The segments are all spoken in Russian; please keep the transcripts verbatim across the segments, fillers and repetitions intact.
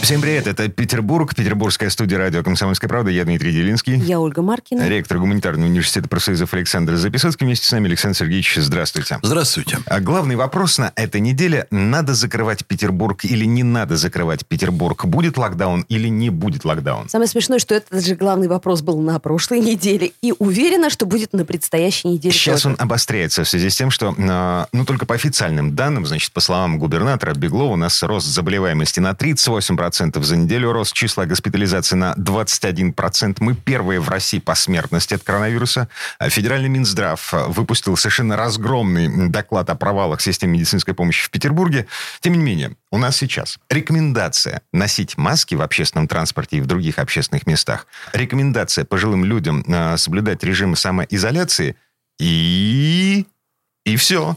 Всем привет, это Петербург, петербургская студия радио «Комсомольская правда». Я Дмитрий Делинский. Я Ольга Маркина. Ректор Гуманитарного университета профсоюзов Александр Запесоцкий. Вместе с нами Александр Сергеевич, здравствуйте. Здравствуйте. А главный вопрос на этой неделе: надо закрывать Петербург или не надо закрывать Петербург? Будет локдаун или не будет локдаун? Самое смешное, что этот же главный вопрос был на прошлой неделе. И уверена, что будет на предстоящей неделе. Сейчас тоже он обостряется в связи с тем, что, ну, только по официальным данным, значит, по словам губернатора Беглова, у нас рост заболеваемости на тридцать восемь процентов. За неделю рост числа госпитализации на двадцать один процент. Мы первые в России по смертности от коронавируса. Федеральный Минздрав выпустил совершенно разгромный доклад о провалах системы медицинской помощи в Петербурге. Тем не менее, у нас сейчас рекомендация носить маски в общественном транспорте и в других общественных местах. Рекомендация пожилым людям соблюдать режим самоизоляции. И... и все.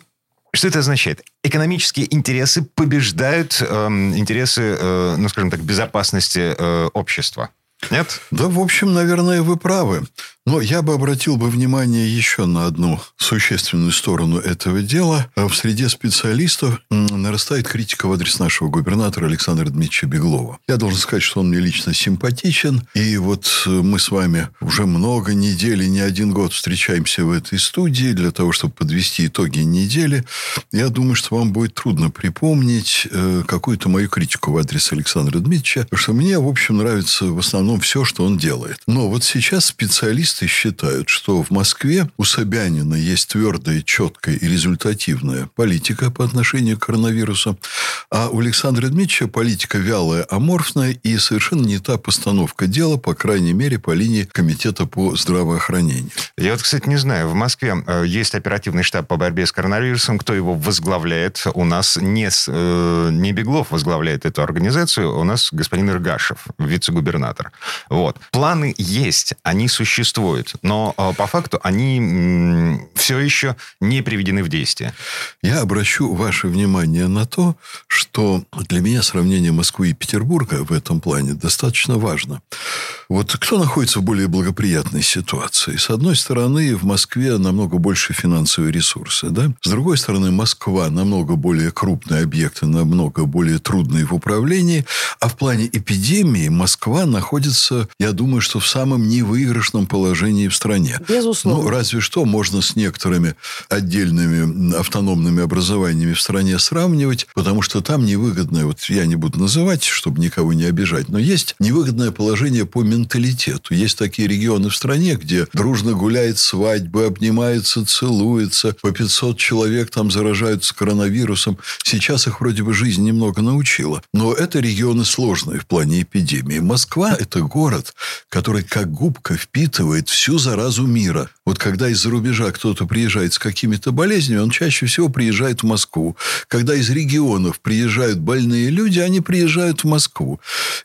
Что это означает? Экономические интересы побеждают э, интересы, э, ну, скажем так, безопасности э, общества. Нет? Да, в общем, наверное, вы правы. Но я бы обратил бы внимание еще на одну существенную сторону этого дела. В среде специалистов нарастает критика в адрес нашего губернатора Александра Дмитриевича Беглова. Я должен сказать, что он мне лично симпатичен. И вот мы с вами уже много недель, не один год встречаемся в этой студии для того, чтобы подвести итоги недели. Я думаю, что вам будет трудно припомнить какую-то мою критику в адрес Александра Дмитриевича, потому что мне, в общем, нравится в основном все, что он делает. Но вот сейчас специалисты считают, что в Москве у Собянина есть твердая, четкая и результативная политика по отношению к коронавирусу, а у Александра Дмитриевича политика вялая, аморфная и совершенно не та постановка дела, по крайней мере, по линии Комитета по здравоохранению. Я вот, кстати, не знаю, в Москве есть оперативный штаб по борьбе с коронавирусом, кто его возглавляет? У нас не, не Беглов возглавляет эту организацию, у нас господин Иргашев, вице-губернатор. Вот. Планы есть, они существуют. Но по факту они все еще не приведены в действие. Я обращу ваше внимание на то, что для меня сравнение Москвы и Петербурга в этом плане достаточно важно. Вот кто находится в более благоприятной ситуации? С одной стороны, в Москве намного больше финансовые ресурсы, да? С другой стороны, Москва намного более крупный объект и намного более трудный в управлении. А в плане эпидемии Москва находится, я думаю, что в самом невыигрышном положении. положении в стране. Безусловно. Ну, разве что можно с некоторыми отдельными автономными образованиями в стране сравнивать, потому что там невыгодное, вот я не буду называть, чтобы никого не обижать, но есть невыгодное положение по менталитету. Есть такие регионы в стране, где дружно гуляет свадьбы, обнимаются, целуются, по пятьсот человек там заражаются коронавирусом. Сейчас их вроде бы жизнь немного научила. Но это регионы сложные в плане эпидемии. Москва – это город, который как губка впитывает всю заразу мира. Вот когда из-за рубежа кто-то приезжает с какими-то болезнями, он чаще всего приезжает в Москву. Когда из регионов приезжают больные люди, они приезжают в Москву.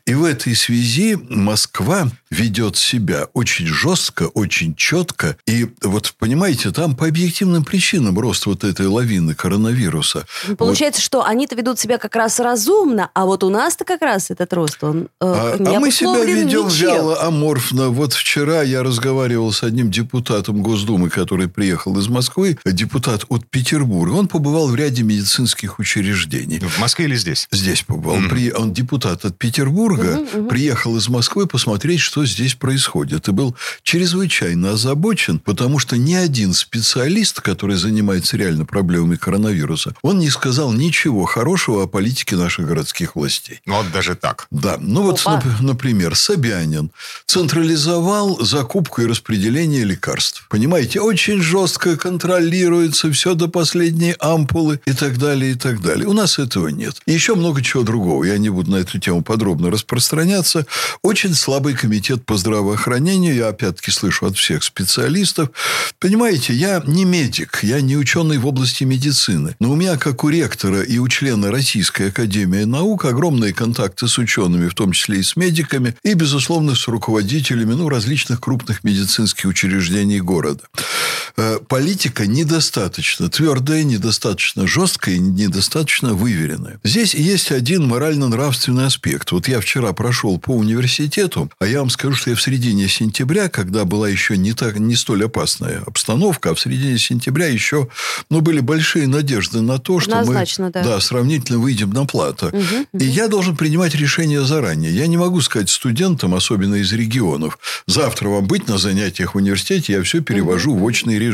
И в этой связи Москва ведет себя очень жестко, очень четко. И вот, понимаете, там по объективным причинам рост вот этой лавины коронавируса. Получается, вот, что они-то ведут себя как раз разумно, а вот у нас-то как раз этот рост, он э, а, не обусловлен ничем. А мы себя ведем вяло, аморфно. Вот вчера я разговаривал с одним депутатом Госдумы, который приехал из Москвы, депутат от Петербурга. Он побывал в ряде медицинских учреждений. В Москве или здесь? Здесь побывал. Mm-hmm. При... Он депутат от Петербурга, mm-hmm, mm-hmm. приехал из Москвы посмотреть, что здесь происходит. И был чрезвычайно озабочен, потому что ни один специалист, который занимается реально проблемами коронавируса, он не сказал ничего хорошего о политике наших городских властей. Вот даже так. Да. Ну вот, нап- например, Собянин централизовал закупку и распределение лекарств. Понимаете, очень жестко контролируется все до последней ампулы и так далее, и так далее. У нас этого нет. И еще много чего другого. Я не буду на эту тему подробно распространяться. Очень слабый комитет по здравоохранению. Я опять-таки слышу от всех специалистов. Понимаете, я не медик, я не ученый в области медицины. Но у меня, как у ректора и у члена Российской академии наук, огромные контакты с учеными, в том числе и с медиками, и, безусловно, с руководителями, ну, различных крупных медицинских учреждений города. политика недостаточно твердая, недостаточно жесткая, недостаточно выверенная. Здесь есть один морально-нравственный аспект. Вот я вчера прошел по университету, а я вам скажу, что я в середине сентября, когда была еще не, так, не столь опасная обстановка, а в середине сентября еще ну, были большие надежды на то, что Однозначно, мы да. Да, сравнительно выйдем на плато. Угу, угу. И я должен принимать решение заранее. Я не могу сказать студентам, особенно из регионов, завтра вам быть на занятиях в университете, я все перевожу угу. в очный режим.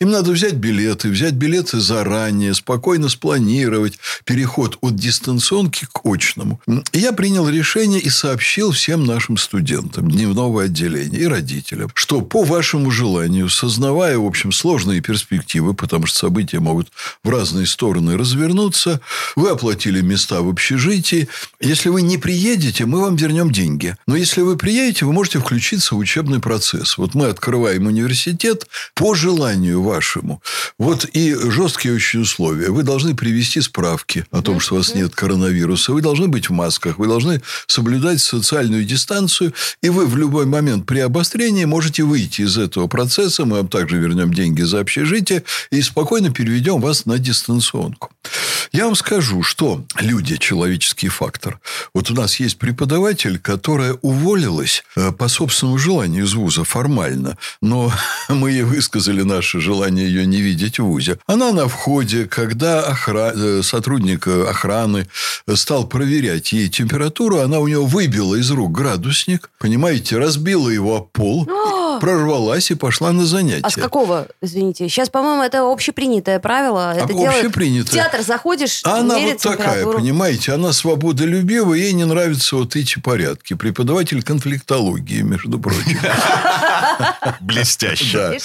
Им надо взять билеты, взять билеты заранее, спокойно спланировать переход от дистанционки к очному. И я принял решение и сообщил всем нашим студентам дневного отделения и родителям, что по вашему желанию, сознавая, в общем, сложные перспективы, потому что события могут в разные стороны развернуться, вы оплатили места в общежитии. Если вы не приедете, мы вам вернем деньги. Но если вы приедете, вы можете включиться в учебный процесс. Вот мы открываем университет по желанию вашему. Вот и жесткие очень условия. Вы должны привести справки о том, что у вас нет коронавируса. Вы должны быть в масках. Вы должны соблюдать социальную дистанцию. И вы в любой момент при обострении можете выйти из этого процесса. Мы вам также вернем деньги за общежитие. И спокойно переведем вас на дистанционку. Я вам скажу, что люди, человеческий фактор. Вот у нас есть преподаватель, которая уволилась по собственному желанию из вуза формально. Но мы ей высказали наше желание ее не видеть в вузе. Она на входе, когда охра... сотрудник охраны стал проверять ей температуру, она у него выбила из рук градусник, понимаете, разбила его о пол, прорвалась и пошла на занятия. А с какого, извините? Сейчас, по-моему, это общепринятое правило. Это общепринятое. В театр заходишь, а она вот такая, понимаете, она свободолюбива, ей не нравятся вот эти порядки. Преподаватель конфликтологии, между прочим. Блестяще.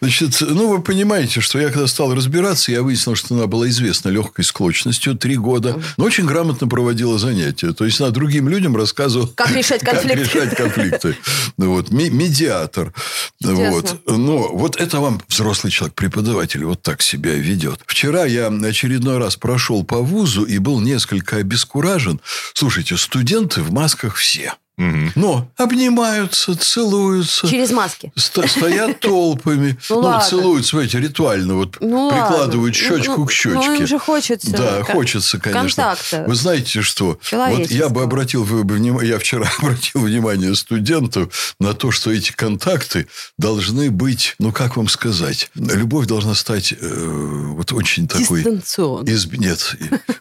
Значит, ну, вы понимаете, что я когда стал разбираться, я выяснил, что она была известна легкой склочностью, три года, но очень грамотно проводила занятия. То есть, она другим людям рассказывала, как решать конфликты. Медиатор. Но вот это вам взрослый человек, преподаватель, вот так себя ведет. Вчера я очередной раз прошел по вузу и был несколько обескуражен. Слушайте, студенты в масках все. Угу. Но обнимаются, целуются. Через маски. Сто- стоят толпами. Ну, ну целуются, смотрите, ритуально. Вот ну, прикладывают щечку ну, к щечке. Ну, им же хочется. Да, как... хочется, конечно. Контакта. Вы знаете, что? Вот я бы обратил внимание... Я вчера обратил внимание студентов на то, что эти контакты должны быть... Ну, как вам сказать? Любовь должна стать э, вот очень такой... Дистанционной. Из... Нет.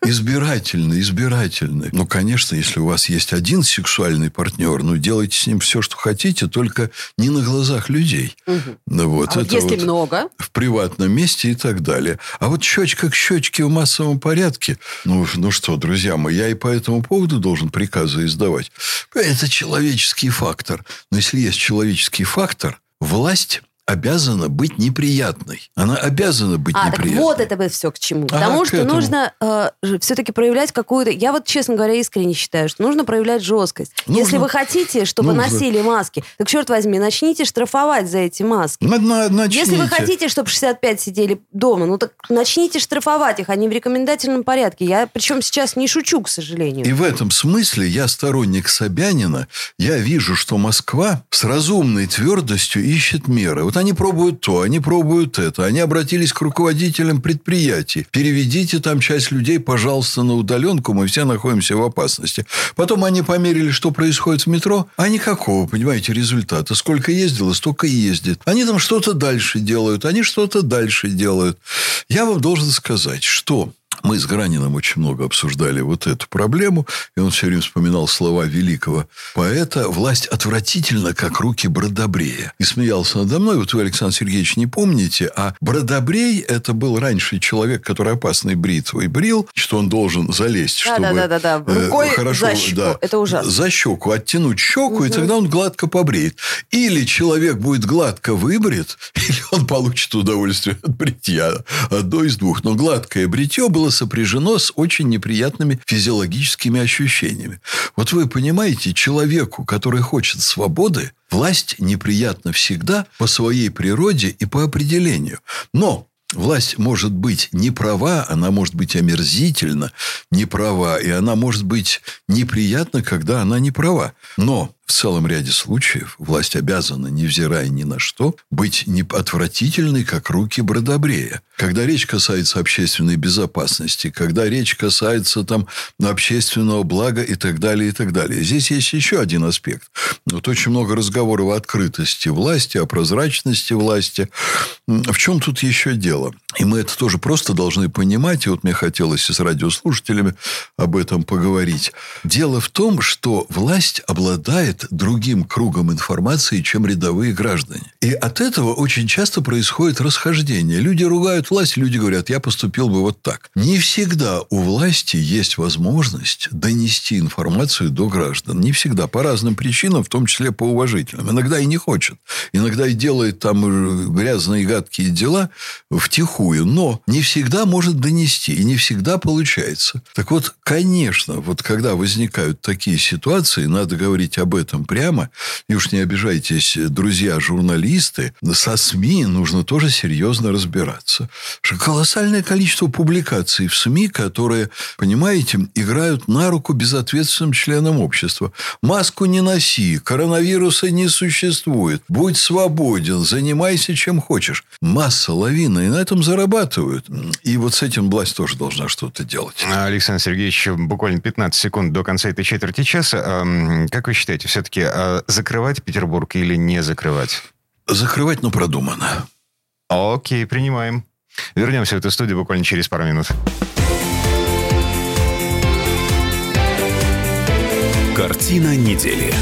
Избирательной, избирательной. Ну, конечно, если у вас есть один сексуальный партнер, партнер, ну, делайте с ним все, что хотите, только не на глазах людей. Угу. Вот, а это если вот много? В приватном месте и так далее. А вот щечка к щечке в массовом порядке, ну, ну что, друзья мои, я и по этому поводу должен приказы издавать. Это человеческий фактор. Но если есть человеческий фактор, власть обязана быть неприятной. Она обязана быть а, неприятной. А, так вот это бы все к чему. Потому а, что нужно э, все-таки проявлять какую-то... Я вот, честно говоря, искренне считаю, что нужно проявлять жесткость. Нужно. Если вы хотите, чтобы нужно. Носили маски, так, черт возьми, начните штрафовать за эти маски. Надо, начните. Если вы хотите, чтобы шестьдесят пять сидели дома, ну так начните штрафовать их, они в рекомендательном порядке. Я, причем, сейчас не шучу, к сожалению. И в этом смысле я сторонник Собянина. Я вижу, что Москва с разумной твердостью ищет меры. Они пробуют то, они пробуют это. Они обратились к руководителям предприятий. Переведите там часть людей, пожалуйста, на удаленку. Мы все находимся в опасности. Потом они померили, что происходит в метро. А никакого, понимаете, результата. Сколько ездило, столько и ездит. Они там что-то дальше делают. Они что-то дальше делают. Я вам должен сказать, что... Мы с Граниным очень много обсуждали вот эту проблему. И он все время вспоминал слова великого поэта. Власть отвратительна, как руки Бродобрея. И смеялся надо мной. Вот вы, Александр Сергеевич, не помните. А Бродобрей – это был раньше человек, который опасной бритвой брил. Что он должен залезть, да, чтобы... Да-да-да. Рукой хорошо, за щеку. Да, это ужасно. За щеку. Оттянуть щеку, угу. И тогда он гладко побреет. Или человек будет гладко выбрит, или он получит удовольствие от бритья. Одно из двух. Но гладкое бритье было сопряжено с очень неприятными физиологическими ощущениями. Вот вы понимаете, человеку, который хочет свободы, власть неприятна всегда по своей природе и по определению. Но власть может быть неправа, она может быть омерзительно неправа, и она может быть неприятна, когда она неправа. Но В целом ряде случаев власть обязана, невзирая ни на что, быть неотвратительной, как руки Бродобрея. Когда речь касается общественной безопасности, когда речь касается там, общественного блага и так далее, и так далее. Здесь есть еще один аспект. Вот очень много разговоров о открытости власти, о прозрачности власти. В чем тут еще дело? И мы это тоже просто должны понимать. И вот мне хотелось и с радиослушателями об этом поговорить. Дело в том, что власть обладает другим кругом информации, чем рядовые граждане. И от этого очень часто происходит расхождение. Люди ругают власть, люди говорят, я поступил бы вот так. Не всегда у власти есть возможность донести информацию до граждан. Не всегда. По разным причинам, в том числе по уважительным. Иногда и не хочет. Иногда и делает там грязные гадкие дела втихую. Но не всегда может донести. И не всегда получается. Так вот, конечно, вот когда возникают такие ситуации, надо говорить об этом прямо. И уж не обижайтесь, друзья, журналисты, со СМИ нужно тоже серьезно разбираться. Колоссальное количество публикаций в СМИ, которые, понимаете, играют на руку безответственным членам общества. Маску не носи, коронавируса не существует, будь свободен, занимайся чем хочешь. Масса, лавина, и на этом зарабатывают. И вот с этим власть тоже должна что-то делать. Александр Сергеевич, буквально пятнадцать секунд до конца этой четверти часа. Как вы считаете, все-таки а закрывать Петербург или не закрывать? Закрывать, но продуманно. Окей, принимаем. Вернемся в эту студию буквально через пару минут. Картина недели.